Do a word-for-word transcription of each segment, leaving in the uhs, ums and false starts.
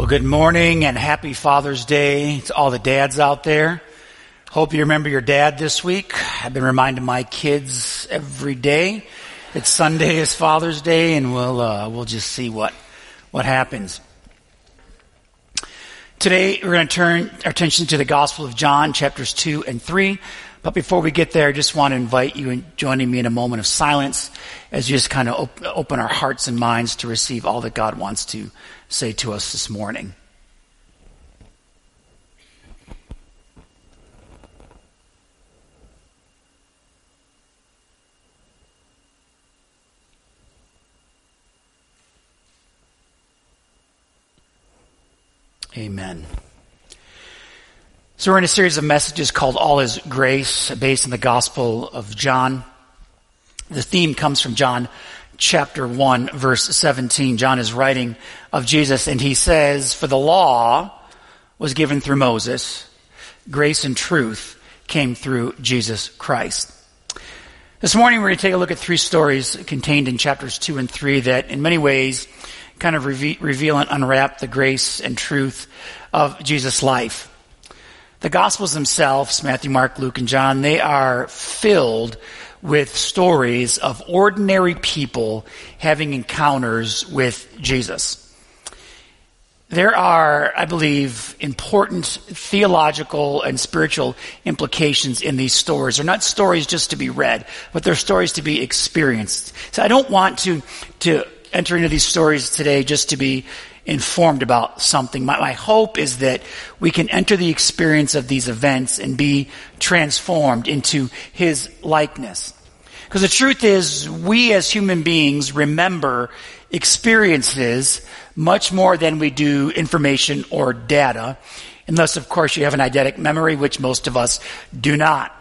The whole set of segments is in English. Well, good morning and happy Father's Day to all the dads out there. Hope you remember your dad this week. I've been reminding my kids every day that Sunday is Father's Day, and we'll uh, we'll just see what what happens. Today, we're going to turn our attention to the Gospel of John, chapters two and three. But before we get there, I just want to invite you in joining me in a moment of silence as you just kind of op- open our hearts and minds to receive all that God wants to say to us this morning. Amen. So we're in a series of messages called All His Grace, based on the Gospel of John. The theme comes from John chapter one, verse seventeen. John is writing of Jesus, and he says, "For the law was given through Moses. Grace and truth came through Jesus Christ." This morning we're going to take a look at three stories contained in chapters two and three that in many ways kind of reveal and unwrap the grace and truth of Jesus' life. The Gospels themselves, Matthew, Mark, Luke, and John, they are filled with stories of ordinary people having encounters with Jesus. There are, I believe, important theological and spiritual implications in these stories. They're not stories just to be read, but they're stories to be experienced. So I don't want to to enter into these stories today just to be informed about something. My, my hope is that we can enter the experience of these events and be transformed into His likeness. Because the truth is, we as human beings remember experiences much more than we do information or data, unless, of course, you have an eidetic memory, which most of us do not.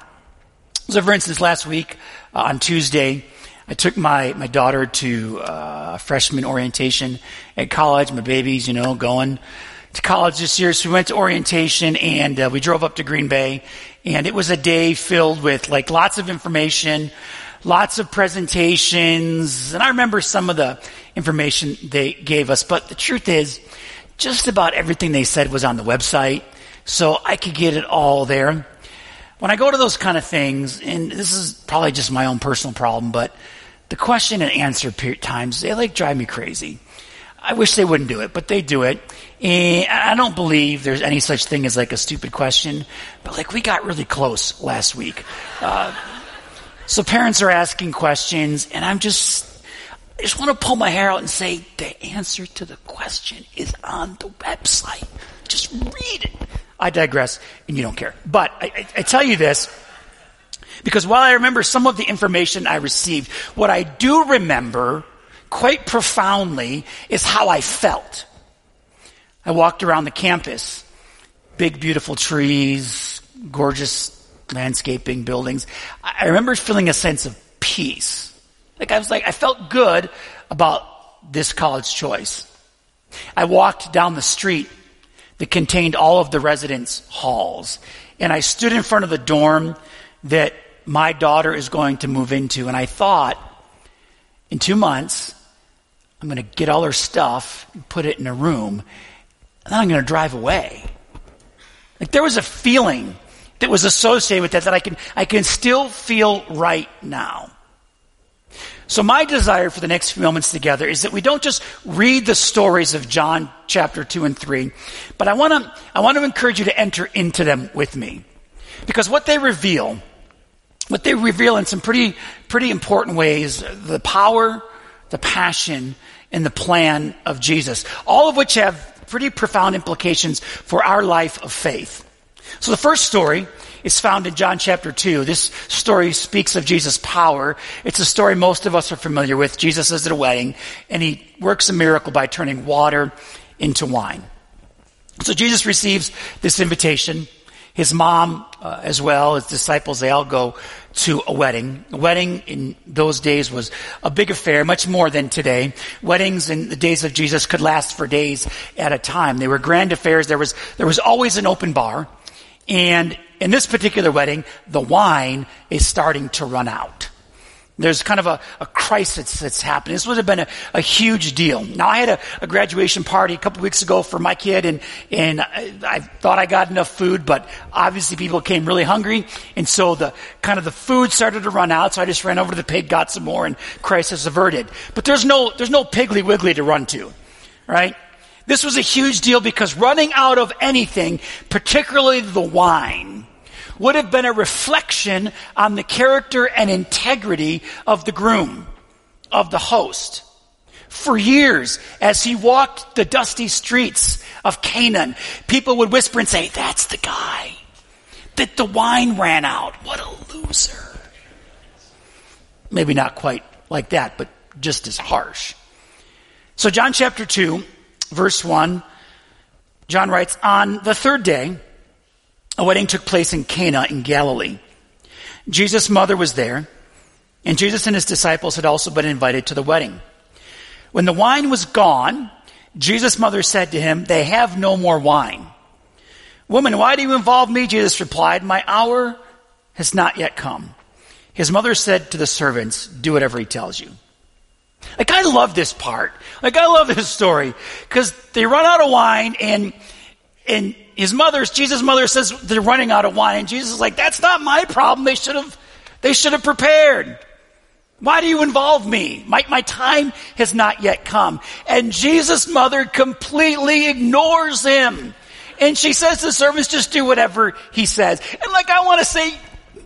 So, for instance, last week uh, on Tuesday, I took my, my daughter to uh, freshman orientation at college. My baby's, you know, going to college this year. So we went to orientation, and uh, we drove up to Green Bay. And it was a day filled with, like, lots of information, lots of presentations. And I remember some of the information they gave us. But the truth is, just about everything they said was on the website, so I could get it all there. When I go to those kind of things, and this is probably just my own personal problem, but the question and answer times, they like drive me crazy. I wish they wouldn't do it, but they do it. And I don't believe there's any such thing as like a stupid question, but like we got really close last week. Uh, so parents are asking questions, and I'm just, I just want to pull my hair out and say, the answer to the question is on the website. Just read it. I digress, and you don't care. But I, I, I tell you this, because while I remember some of the information I received, what I do remember quite profoundly is how I felt. I walked around the campus, big, beautiful trees, gorgeous landscaping, buildings. I remember feeling a sense of peace. Like I was like, I felt good about this college choice. I walked down the street that contained all of the residence halls. And I stood in front of the dorm that my daughter is going to move into. And I thought, in two months, I'm going to get all her stuff and put it in a room. And then I'm going to drive away. Like there was a feeling that was associated with that that I can, I can still feel right now. So my desire for the next few moments together is that we don't just read the stories of John chapter two and three, but I want to I want to encourage you to enter into them with me. Because what they reveal, what they reveal in some pretty pretty important ways, the power, the passion, and the plan of Jesus, all of which have pretty profound implications for our life of faith. So the first story is found in John chapter two. This story speaks of Jesus' power. It's a story most of us are familiar with. Jesus is at a wedding, and he works a miracle by turning water into wine. So Jesus receives this invitation. His mom, uh, as well, his disciples, they all go to a wedding. A wedding in those days was a big affair, much more than today. Weddings in the days of Jesus could last for days at a time. They were grand affairs. There was, there was always an open bar. And in this particular wedding, the wine is starting to run out. There's kind of a, a crisis that's happening. This would have been a, a huge deal. Now, I had a, a graduation party a couple weeks ago for my kid, and, and I, I thought I got enough food, but obviously people came really hungry, and so the kind of the food started to run out, so I just ran over to the pig, got some more, and crisis averted. But there's no there's no Piggly Wiggly to run to, right? This was a huge deal because running out of anything, particularly the wine, would have been a reflection on the character and integrity of the groom, of the host. For years, as he walked the dusty streets of Canaan, people would whisper and say, "That's the guy that the wine ran out. What a loser." Maybe not quite like that, but just as harsh. So John chapter two, verse one, John writes, "On the third day, a wedding took place in Cana in Galilee. Jesus' mother was there, and Jesus and his disciples had also been invited to the wedding. When the wine was gone, Jesus' mother said to him, 'They have no more wine.' 'Woman, why do you involve me?' Jesus replied, 'My hour has not yet come.' His mother said to the servants, 'Do whatever he tells you.'" Like, I love this part. Like, I love this story. Because they run out of wine, and and his mother, Jesus' mother says they're running out of wine. And Jesus is like, "That's not my problem. They should have, they should have prepared. Why do you involve me? My, my time has not yet come." And Jesus' mother completely ignores him. And she says to the servants, "Just do whatever he says." And like, I want to say,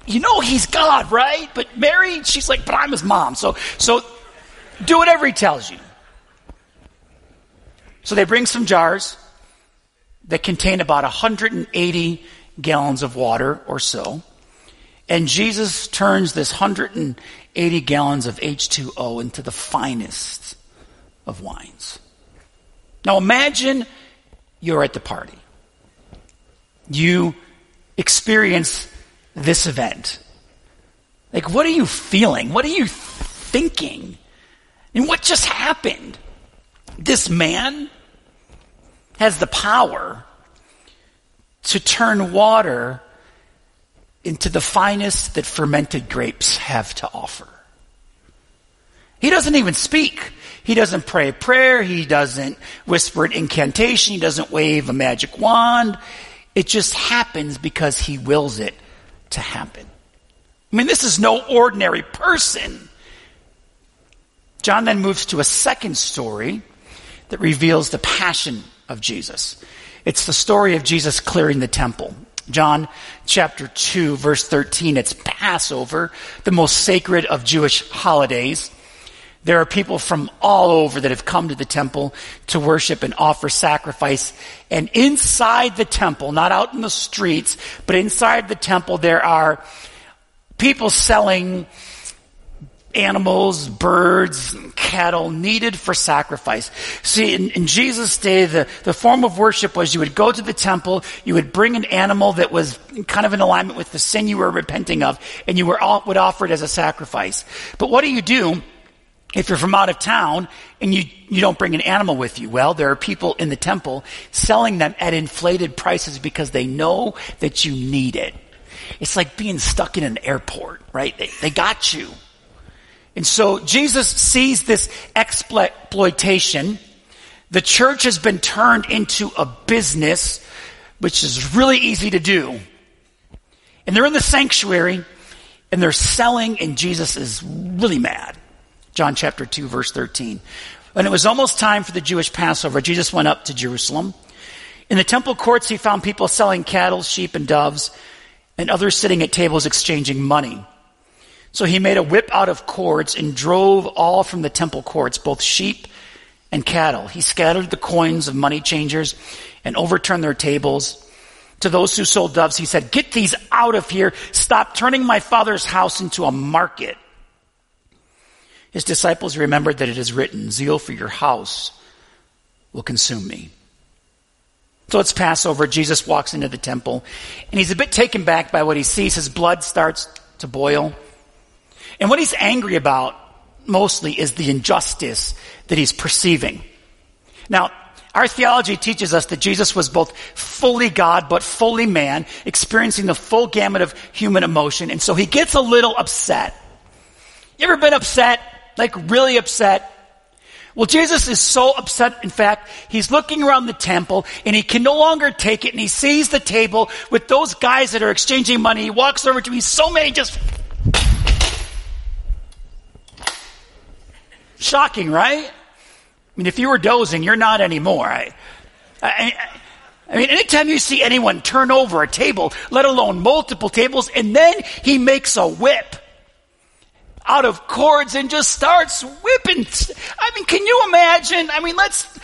you know, he's God, right? But Mary, she's like, "But I'm his mom. So, so do whatever he tells you." So they bring some jars that contain about one hundred eighty gallons of water or so. And Jesus turns this one hundred eighty gallons of H two O into the finest of wines. Now imagine you're at the party. You experience this event. Like, what are you feeling? What are you thinking? And what just happened? This man has the power to turn water into the finest that fermented grapes have to offer. He doesn't even speak. He doesn't pray a prayer. He doesn't whisper an incantation. He doesn't wave a magic wand. It just happens because he wills it to happen. I mean, this is no ordinary person. John then moves to a second story that reveals the passion of Jesus. It's the story of Jesus clearing the temple. John chapter two, verse thirteen, it's Passover, the most sacred of Jewish holidays. There are people from all over that have come to the temple to worship and offer sacrifice. And inside the temple, not out in the streets, but inside the temple, there are people selling animals, birds, cattle needed for sacrifice. See, in, in Jesus' day, the, the form of worship was you would go to the temple, you would bring an animal that was kind of in alignment with the sin you were repenting of, and you were all, would offer it as a sacrifice. But what do you do if you're from out of town and you, you don't bring an animal with you? Well, there are people in the temple selling them at inflated prices because they know that you need it. It's like being stuck in an airport, right? They, they got you. And so Jesus sees this exploitation. The church has been turned into a business, which is really easy to do. And they're in the sanctuary, and they're selling, and Jesus is really mad. John chapter two, verse thirteen. "When it was almost time for the Jewish Passover, Jesus went up to Jerusalem. In the temple courts, he found people selling cattle, sheep, and doves, and others sitting at tables exchanging money. So he made a whip out of cords and drove all from the temple courts, both sheep and cattle. He scattered the coins of money changers and overturned their tables. To those who sold doves, he said, 'Get these out of here. Stop turning my father's house into a market.' His disciples remembered that it is written, 'Zeal for your house will consume me.'" So it's Passover. Jesus walks into the temple, and he's a bit taken back by what he sees. His blood starts to boil. And what he's angry about mostly is the injustice that he's perceiving. Now, our theology teaches us that Jesus was both fully God but fully man, experiencing the full gamut of human emotion, and so he gets a little upset. You ever been upset? Like really upset? Well, Jesus is so upset, in fact, he's looking around the temple, and he can no longer take it, and he sees the table with those guys that are exchanging money. He walks over to me, so many just... Shocking, right? I mean, if you were dozing, you're not anymore. I, I, I mean, anytime you see anyone turn over a table, let alone multiple tables, and then he makes a whip out of cords and just starts whipping. I mean, can you imagine? I mean, let's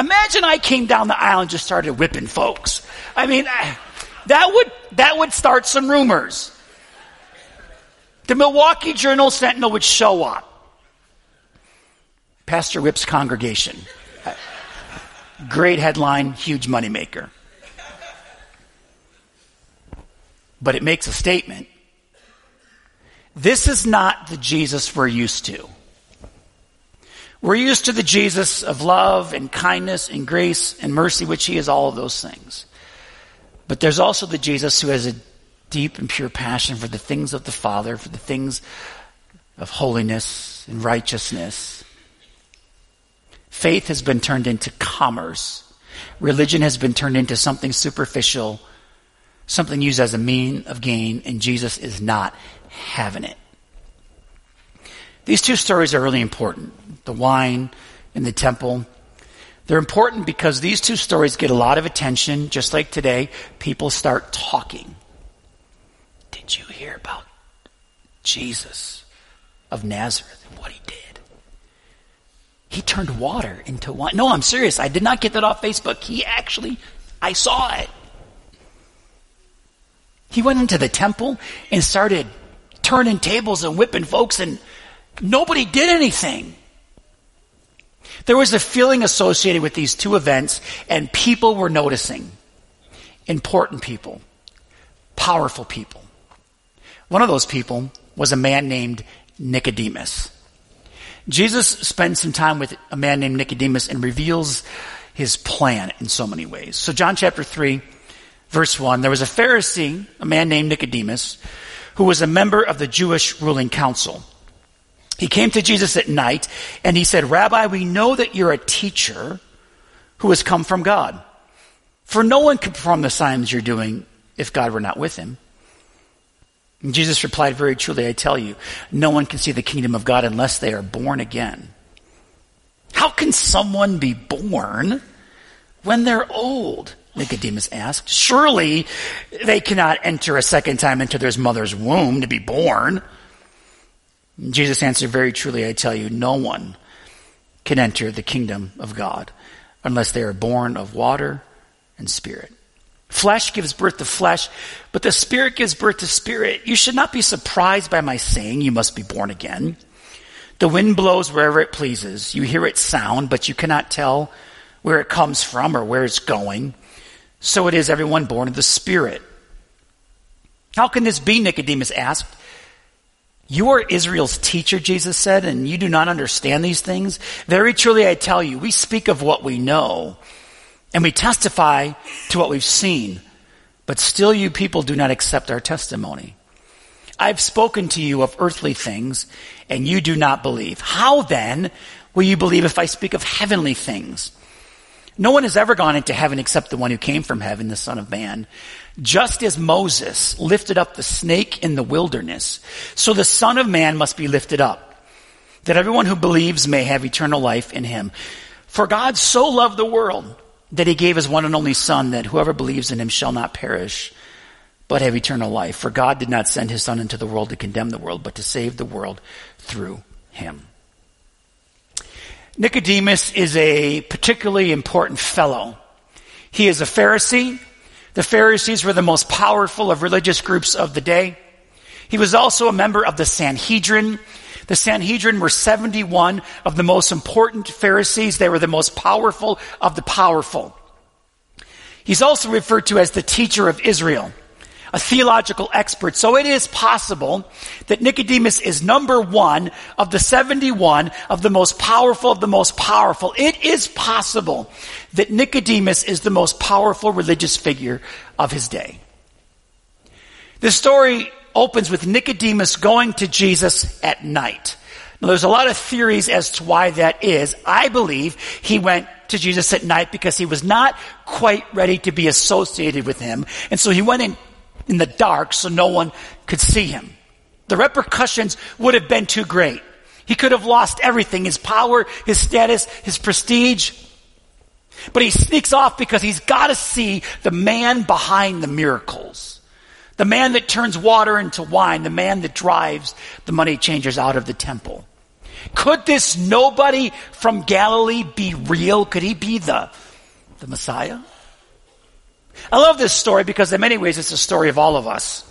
imagine I came down the aisle and just started whipping folks. I mean, that would that would start some rumors. The Milwaukee Journal Sentinel would show up. Pastor whips congregation. Great headline, huge moneymaker. But it makes a statement. This is not the Jesus we're used to. We're used to the Jesus of love and kindness and grace and mercy, which he is all of those things. But there's also the Jesus who has a deep and pure passion for the things of the Father, for the things of holiness and righteousness. Faith has been turned into commerce. Religion has been turned into something superficial, something used as a mean of gain, and Jesus is not having it. These two stories are really important, the wine and the temple. They're important because these two stories get a lot of attention. Just like today, people start talking. Did you hear about Jesus of Nazareth and what he did? He turned water into wine. No, I'm serious. I did not get that off Facebook. He actually, I saw it. He went into the temple and started turning tables and whipping folks, and nobody did anything. There was a feeling associated with these two events, and people were noticing. Important people. Powerful people. One of those people was a man named Nicodemus. Jesus spends some time with a man named Nicodemus and reveals his plan in so many ways. So John chapter three, verse one, there was a Pharisee, a man named Nicodemus, who was a member of the Jewish ruling council. He came to Jesus at night, and he said, Rabbi, we know that you're a teacher who has come from God. For no one could perform the signs you're doing if God were not with him. And Jesus replied, very truly, I tell you, no one can see the kingdom of God unless they are born again. How can someone be born when they're old? Nicodemus asked. Surely they cannot enter a second time into their mother's womb to be born. And Jesus answered, very truly, I tell you, no one can enter the kingdom of God unless they are born of water and spirit. Flesh gives birth to flesh, but the spirit gives birth to spirit. You should not be surprised by my saying, you must be born again. The wind blows wherever it pleases. You hear its sound, but you cannot tell where it comes from or where it's going. So it is everyone born of the Spirit. How can this be, Nicodemus asked. You are Israel's teacher, Jesus said, and you do not understand these things. Very truly I tell you, we speak of what we know, and we testify to what we've seen, but still you people do not accept our testimony. I've spoken to you of earthly things, and you do not believe. How then will you believe if I speak of heavenly things? No one has ever gone into heaven except the one who came from heaven, the Son of Man. Just as Moses lifted up the snake in the wilderness, so the Son of Man must be lifted up, that everyone who believes may have eternal life in him. For God so loved the world that he gave his one and only Son, that whoever believes in him shall not perish, but have eternal life. For God did not send his Son into the world to condemn the world, but to save the world through him. Nicodemus is a particularly important fellow. He is a Pharisee. The Pharisees were the most powerful of religious groups of the day. He was also a member of the Sanhedrin. The Sanhedrin were seventy-one of the most important Pharisees. They were the most powerful of the powerful. He's also referred to as the teacher of Israel, a theological expert. So it is possible that Nicodemus is number one of the seventy-one of the most powerful of the most powerful. It is possible that Nicodemus is the most powerful religious figure of his day. This story opens with Nicodemus going to Jesus at night. Now, there's a lot of theories as to why that is. I believe he went to Jesus at night because he was not quite ready to be associated with him. And so he went in, in the dark so no one could see him. The repercussions would have been too great. He could have lost everything, his power, his status, his prestige. But he sneaks off because he's got to see the man behind the miracles. The man that turns water into wine. The man that drives the money changers out of the temple. Could this nobody from Galilee be real? Could he be the, the Messiah? I love this story because in many ways it's a story of all of us.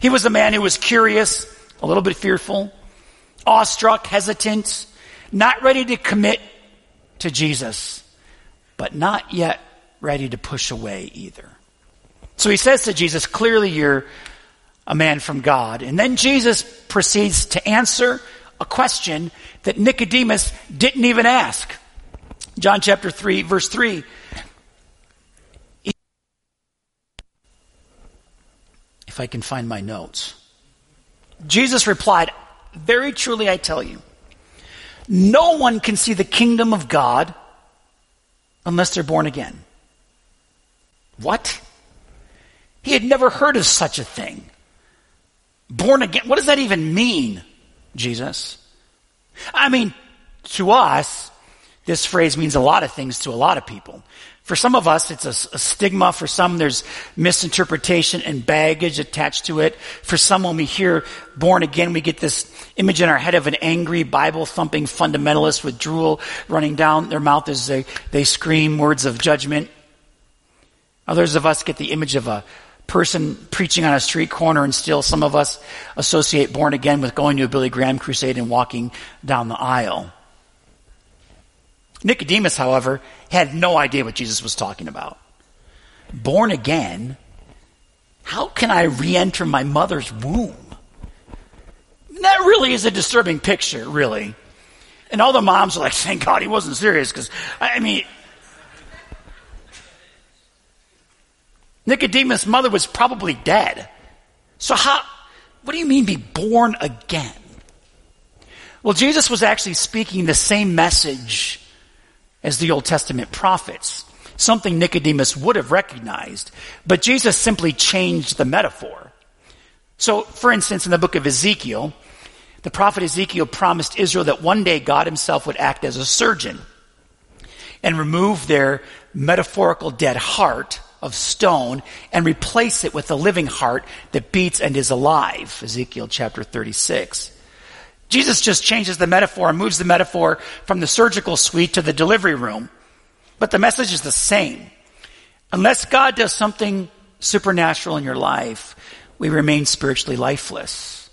He was a man who was curious, a little bit fearful, awestruck, hesitant, not ready to commit to Jesus, but not yet ready to push away either. So he says to Jesus, clearly you're a man from God. And then Jesus proceeds to answer a question that Nicodemus didn't even ask. John chapter three, verse three. If I can find my notes. Jesus replied, very truly I tell you, no one can see the kingdom of God unless they're born again. What? He had never heard of such a thing. Born again, what does that even mean, Jesus? I mean, to us, this phrase means a lot of things to a lot of people. For some of us, it's a, a stigma. For some, there's misinterpretation and baggage attached to it. For some, when we hear born again, we get this image in our head of an angry, Bible-thumping fundamentalist with drool running down their mouth as they, they scream words of judgment. Others of us get the image of a person preaching on a street corner, and still some of us associate born again with going to a Billy Graham crusade and walking down the aisle. Nicodemus, however, had no idea what Jesus was talking about. Born again? How can I re-enter my mother's womb? That really is a disturbing picture, really. And all the moms are like, thank God he wasn't serious, because, I mean... Nicodemus' mother was probably dead. So how, what do you mean be born again? Well, Jesus was actually speaking the same message as the Old Testament prophets, something Nicodemus would have recognized, but Jesus simply changed the metaphor. So, for instance, in the book of Ezekiel, the prophet Ezekiel promised Israel that one day God himself would act as a surgeon and remove their metaphorical dead heart of stone and replace it with a living heart that beats and is alive, Ezekiel chapter thirty-six. Jesus just changes the metaphor and moves the metaphor from the surgical suite to the delivery room. But the message is the same. Unless God does something supernatural in your life, we remain spiritually lifeless.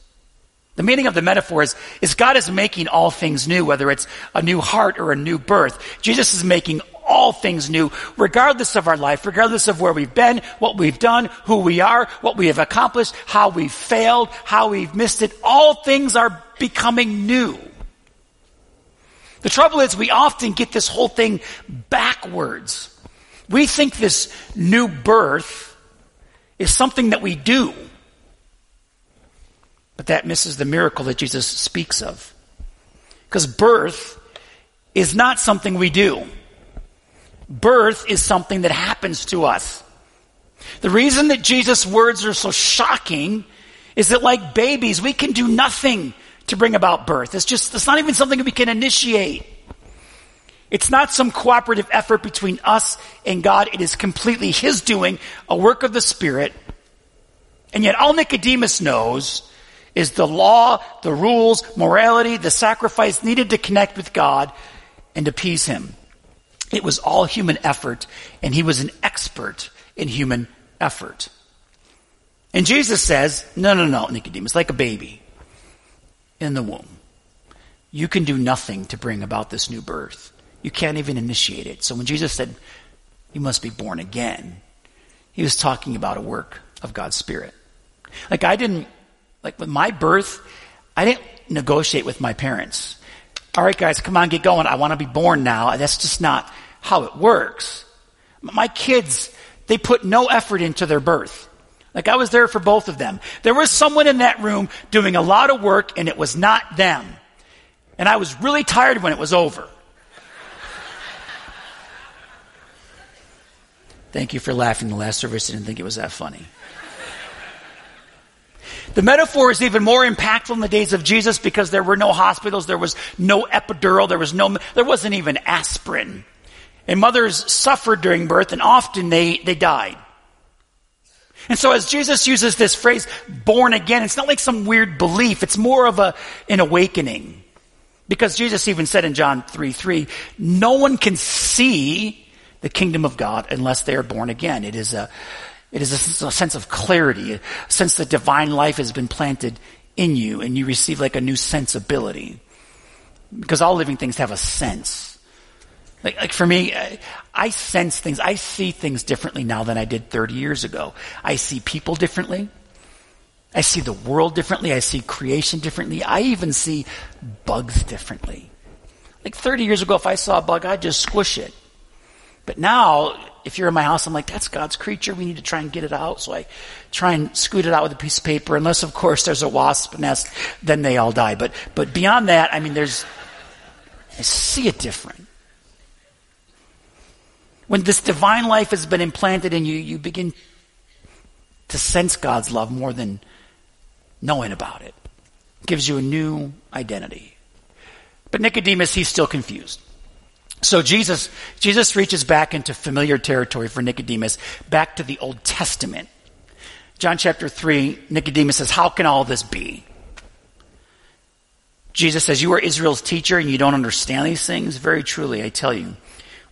The meaning of the metaphor is, is God is making all things new, whether it's a new heart or a new birth. Jesus is making all things new, regardless of our life, regardless of where we've been, what we've done, who we are, what we have accomplished, how we've failed, how we've missed it. All things are becoming new. The trouble is we often get this whole thing backwards. We think this new birth is something that we do. But that misses the miracle that Jesus speaks of. Because birth is not something we do. Birth is something that happens to us. The reason that Jesus' words are so shocking is that like babies, we can do nothing to bring about birth. It's just, it's not even something we can initiate. It's not some cooperative effort between us and God. It is completely his doing, a work of the Spirit. And yet all Nicodemus knows is the law, the rules, morality, the sacrifice needed to connect with God and appease him. It was all human effort, and he was an expert in human effort. And Jesus says, no, no, no, Nicodemus, like a baby in the womb. You can do nothing to bring about this new birth. You can't even initiate it. So when Jesus said, you must be born again, he was talking about a work of God's Spirit. Like I didn't, like with my birth, I didn't negotiate with my parents. All right, guys, come on, get going. I want to be born now. That's just not how it works. My kids, they put no effort into their birth. Like, I was there for both of them. There was someone in that room doing a lot of work, and it was not them. And I was really tired when it was over. Thank you for laughing the last service. I didn't think it was that funny. The metaphor is even more impactful in the days of Jesus because there were no hospitals, there was no epidural, there was no, there wasn't even aspirin. And mothers suffered during birth, and often they, they died. And so as Jesus uses this phrase, born again, it's not like some weird belief, it's more of a, an awakening. Because Jesus even said in John three three, no one can see the kingdom of God unless they are born again. It is a It is a sense of clarity, a sense that divine life has been planted in you, and you receive like a new sensibility. Because all living things have a sense. Like, like for me, I, I sense things. I see things differently now than I did thirty years ago. I see people differently. I see the world differently. I see creation differently. I even see bugs differently. Like thirty years ago, if I saw a bug, I'd just squish it. But now, if you're in my house, I'm like, that's God's creature. We need to try and get it out. So I try and scoot it out with a piece of paper. Unless, of course, there's a wasp nest, then they all die. But but beyond that, I mean, there's, I see it different. When this divine life has been implanted in you, you begin to sense God's love more than knowing about it. It gives you a new identity. But Nicodemus, he's still confused. So Jesus, Jesus reaches back into familiar territory for Nicodemus, back to the Old Testament. John chapter three, Nicodemus says, how can all this be? Jesus says, you are Israel's teacher and you don't understand these things? Very truly, I tell you,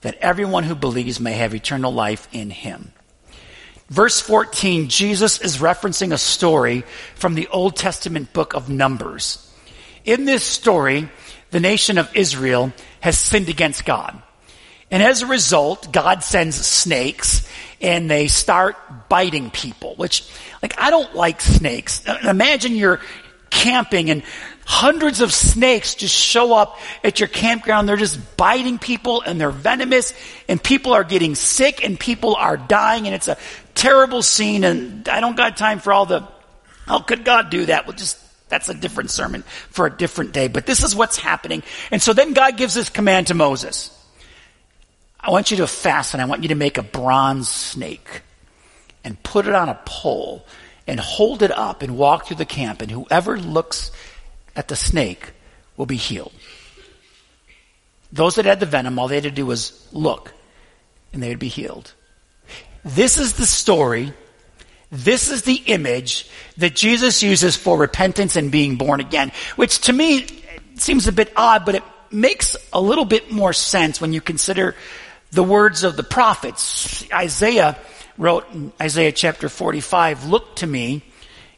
that everyone who believes may have eternal life in him. Verse fourteen, Jesus is referencing a story from the Old Testament book of Numbers. In this story, the nation of Israel has sinned against God. And as a result, God sends snakes and they start biting people, which, like, I don't like snakes. Imagine you're camping and hundreds of snakes just show up at your campground. They're just biting people and they're venomous and people are getting sick and people are dying and it's a terrible scene and I don't got time for all the, how could God do that? We'll just, that's a different sermon for a different day. But this is what's happening. And so then God gives this command to Moses. I want you to fast and I want you to make a bronze snake and put it on a pole and hold it up and walk through the camp, and whoever looks at the snake will be healed. Those that had the venom, all they had to do was look and they would be healed. This is the story. This is the image that Jesus uses for repentance and being born again, which to me seems a bit odd, but it makes a little bit more sense when you consider the words of the prophets. Isaiah wrote in Isaiah chapter forty-five, look to me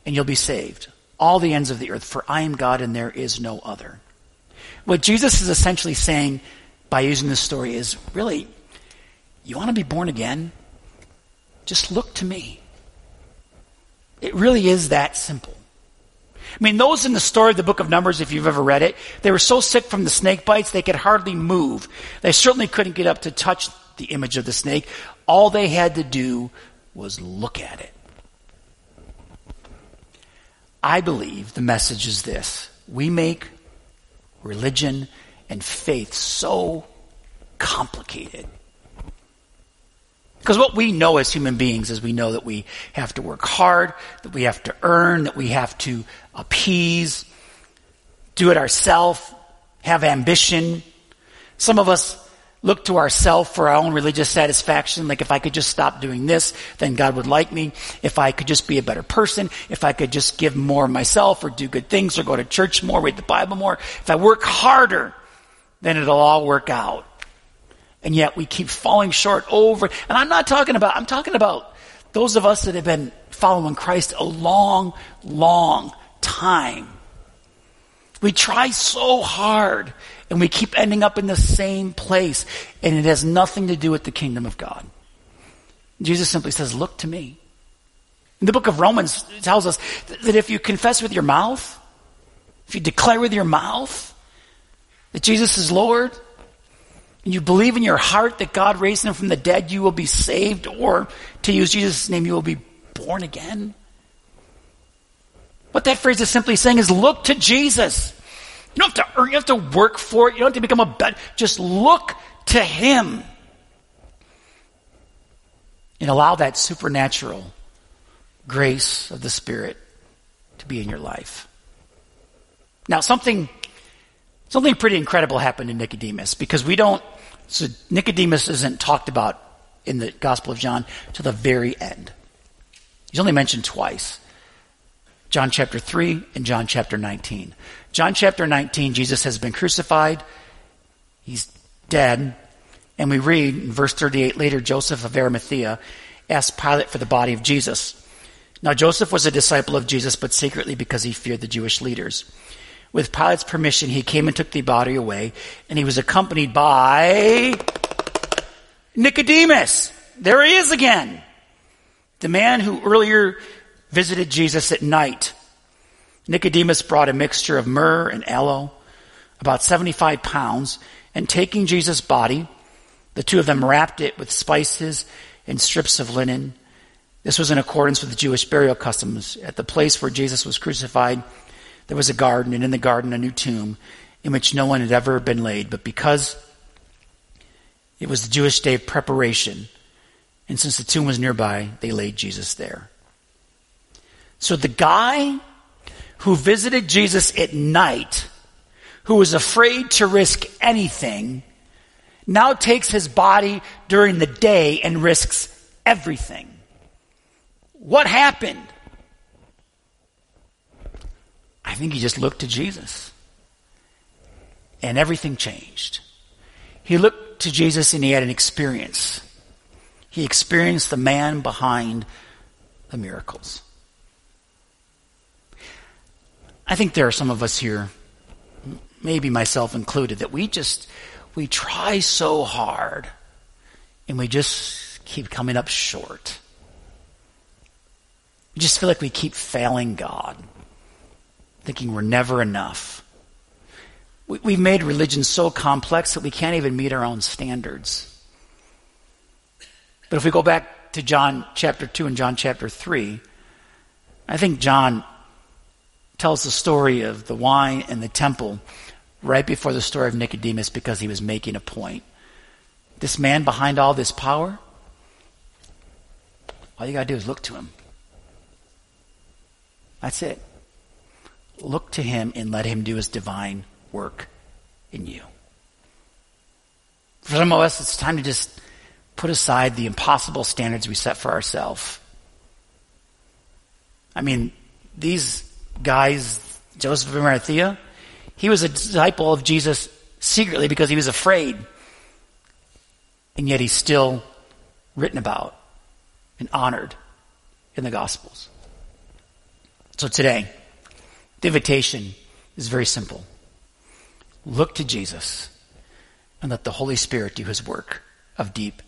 and you'll be saved, all the ends of the earth, for I am God and there is no other. What Jesus is essentially saying by using this story is, really, you want to be born again? Just look to me. It really is that simple. I mean, those in the story of the book of Numbers, if you've ever read it, they were so sick from the snake bites, they could hardly move. They certainly couldn't get up to touch the image of the snake. All they had to do was look at it. I believe the message is this. We make religion and faith so complicated. Because what we know as human beings is we know that we have to work hard, that we have to earn, that we have to appease, do it ourselves, have ambition. Some of us look to ourselves for our own religious satisfaction, like if I could just stop doing this, then God would like me. If I could just be a better person, if I could just give more of myself or do good things or go to church more, read the Bible more, if I work harder, then it'll all work out. And yet we keep falling short over. And I'm not talking about, I'm talking about those of us that have been following Christ a long, long time. We try so hard and we keep ending up in the same place, and it has nothing to do with the kingdom of God. Jesus simply says, look to me. And the book of Romans tells us that if you confess with your mouth, if you declare with your mouth that Jesus is Lord, and you believe in your heart that God raised him from the dead, you will be saved, or to use Jesus' name, you will be born again. What that phrase is simply saying is look to Jesus. You don't have to earn, you have to work for it. You don't have to become a better. Just look to him. And allow that supernatural grace of the Spirit to be in your life. Now something Something pretty incredible happened to Nicodemus, because we don't, so Nicodemus isn't talked about in the Gospel of John to the very end. He's only mentioned twice. John chapter three and John chapter nineteen. John chapter nineteen, Jesus has been crucified. He's dead. And we read in verse thirty-eight later, Joseph of Arimathea asked Pilate for the body of Jesus. Now Joseph was a disciple of Jesus, but secretly, because he feared the Jewish leaders. With Pilate's permission, he came and took the body away, and he was accompanied by Nicodemus. There he is again. The man who earlier visited Jesus at night. Nicodemus brought a mixture of myrrh and aloe, about seventy-five pounds, and taking Jesus' body, the two of them wrapped it with spices and strips of linen. This was in accordance with the Jewish burial customs. At the place where Jesus was crucified, there was a garden, and in the garden a new tomb in which no one had ever been laid. But because it was the Jewish day of preparation, and since the tomb was nearby, they laid Jesus there. So the guy who visited Jesus at night, who was afraid to risk anything, now takes his body during the day and risks everything. What happened? I think he just looked to Jesus, and everything changed. He looked to Jesus, and he had an experience. He experienced the man behind the miracles. I think there are some of us here, maybe myself included, that we just, we try so hard, and we just keep coming up short. We just feel like we keep failing God. Thinking we're never enough. We, we've made religion so complex that we can't even meet our own standards. But if we go back to John chapter two and John chapter three, I think John tells the story of the wine and the temple right before the story of Nicodemus, because he was making a point. This man behind all this power, all you got to do is look to him. That's it. Look to him and let him do his divine work in you. For some of us, it's time to just put aside the impossible standards we set for ourselves. I mean, these guys, Joseph of Arimathea, he was a disciple of Jesus secretly because he was afraid. And yet he's still written about and honored in the Gospels. So today, the invitation is very simple. Look to Jesus and let the Holy Spirit do his work of deep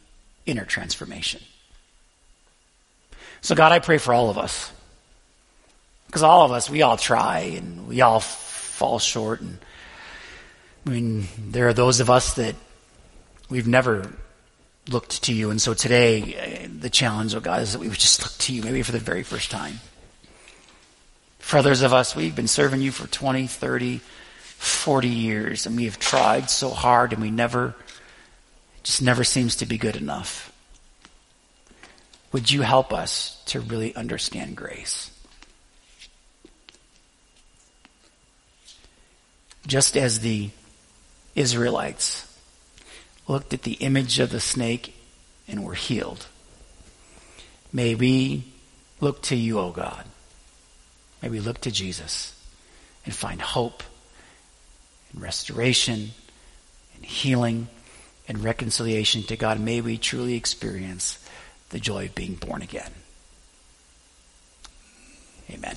inner transformation. So God, I pray for all of us. Because all of us, we all try and we all fall short. And I mean, there are those of us that we've never looked to you. And so today, the challenge, oh God, is that we would just look to you maybe for the very first time. For others of us, we've been serving you for twenty, thirty, forty years, and we have tried so hard, and we never, it just never seems to be good enough. Would you help us to really understand grace? Just as the Israelites looked at the image of the snake and were healed, may we look to you, O God. May we look to Jesus and find hope and restoration and healing and reconciliation to God. May we truly experience the joy of being born again. Amen.